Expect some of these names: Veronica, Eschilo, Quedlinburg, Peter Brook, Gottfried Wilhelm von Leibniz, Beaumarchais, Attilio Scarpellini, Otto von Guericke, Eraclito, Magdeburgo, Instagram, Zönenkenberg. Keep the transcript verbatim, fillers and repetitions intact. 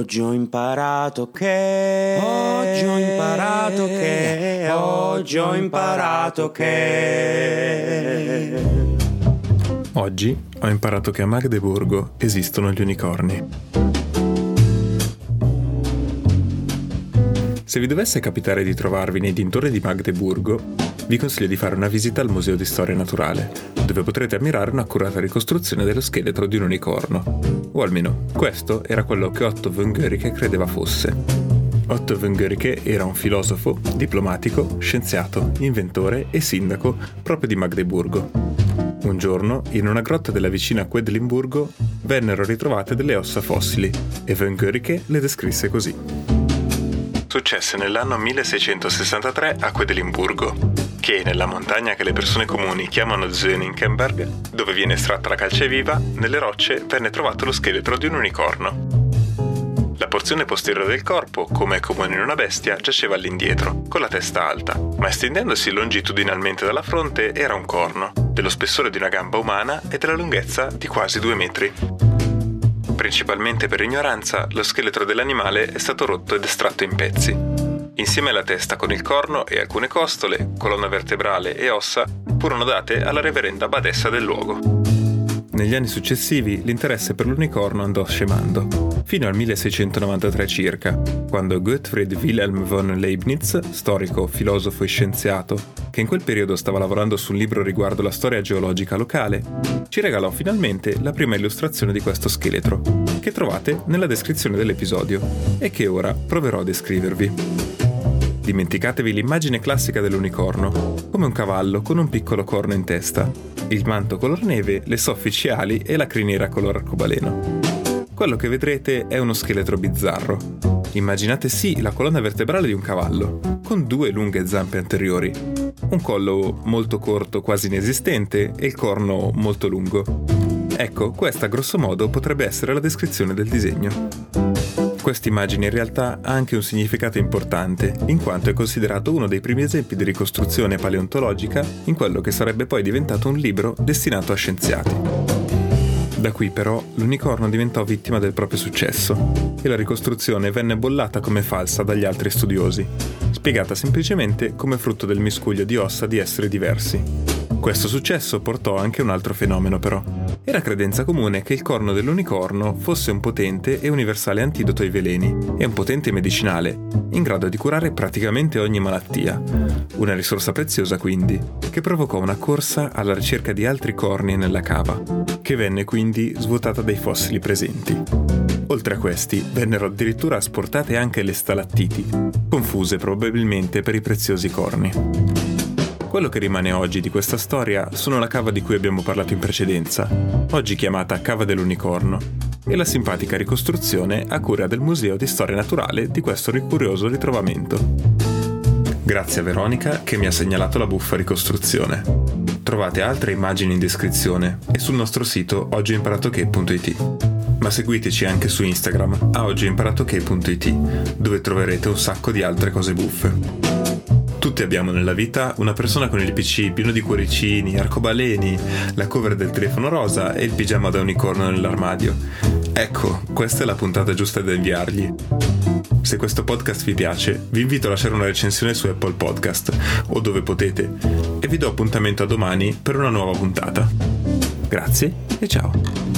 Oggi ho imparato che, oggi ho imparato che, oggi ho imparato che. Oggi ho imparato che a Magdeburgo esistono gli unicorni. Se vi dovesse capitare di trovarvi nei dintorni di Magdeburgo, vi consiglio di fare una visita al Museo di Storia Naturale, dove potrete ammirare un'accurata ricostruzione dello scheletro di un unicorno. O almeno, questo era quello che Otto von Guericke credeva fosse. Otto von Guericke era un filosofo, diplomatico, scienziato, inventore e sindaco proprio di Magdeburgo. Un giorno, in una grotta della vicina Quedlinburgo, vennero ritrovate delle ossa fossili e von Guericke le descrisse così. Successe nell'anno milleseicentosessantatré a Quedlinburgo, che nella montagna che le persone comuni chiamano Zönenkenberg, dove viene estratta la calceviva, nelle rocce venne trovato lo scheletro di un unicorno. La porzione posteriore del corpo, come è comune in una bestia, giaceva all'indietro, con la testa alta, ma estendendosi longitudinalmente dalla fronte era un corno, dello spessore di una gamba umana e della lunghezza di quasi due metri. Principalmente per ignoranza, lo scheletro dell'animale è stato rotto ed estratto in pezzi. Insieme alla testa con il corno e alcune costole, colonna vertebrale e ossa, furono date alla reverenda badessa del luogo. Negli anni successivi l'interesse per l'unicorno andò scemando, fino al milleseicentonovantatré circa, quando Gottfried Wilhelm von Leibniz, storico, filosofo e scienziato, che in quel periodo stava lavorando su un libro riguardo la storia geologica locale, ci regalò finalmente la prima illustrazione di questo scheletro, che trovate nella descrizione dell'episodio e che ora proverò a descrivervi. Dimenticatevi l'immagine classica dell'unicorno, come un cavallo con un piccolo corno in testa, il manto color neve, le soffici ali e la criniera color arcobaleno. Quello che vedrete è uno scheletro bizzarro. Immaginate sì la colonna vertebrale di un cavallo, con due lunghe zampe anteriori, un collo molto corto quasi inesistente e il corno molto lungo. Ecco, questa grossomodo potrebbe essere la descrizione del disegno. Questa immagine in realtà ha anche un significato importante, in quanto è considerato uno dei primi esempi di ricostruzione paleontologica in quello che sarebbe poi diventato un libro destinato a scienziati. Da qui però l'unicorno diventò vittima del proprio successo e la ricostruzione venne bollata come falsa dagli altri studiosi, spiegata semplicemente come frutto del miscuglio di ossa di esseri diversi. Questo successo portò anche un altro fenomeno però. Era credenza comune che il corno dell'unicorno fosse un potente e universale antidoto ai veleni e un potente medicinale, in grado di curare praticamente ogni malattia. Una risorsa preziosa quindi, che provocò una corsa alla ricerca di altri corni nella cava, che venne quindi svuotata dai fossili presenti. Oltre a questi, vennero addirittura asportate anche le stalattiti, confuse probabilmente per i preziosi corni. Quello che rimane oggi di questa storia sono la cava di cui abbiamo parlato in precedenza, oggi chiamata Cava dell'Unicorno, e la simpatica ricostruzione a cura del Museo di Storia Naturale di questo curioso ritrovamento. Grazie a Veronica che mi ha segnalato la buffa ricostruzione. Trovate altre immagini in descrizione e sul nostro sito oggi imparatoche punto it. Ma seguiteci anche su Instagram a oggi imparatoche punto it, dove troverete un sacco di altre cose buffe. Tutti abbiamo nella vita una persona con il P C pieno di cuoricini, arcobaleni, la cover del telefono rosa e il pigiama da unicorno nell'armadio. Ecco, questa è la puntata giusta da inviargli. Se questo podcast vi piace, vi invito a lasciare una recensione su Apple Podcast o dove potete e vi do appuntamento a domani per una nuova puntata. Grazie e ciao!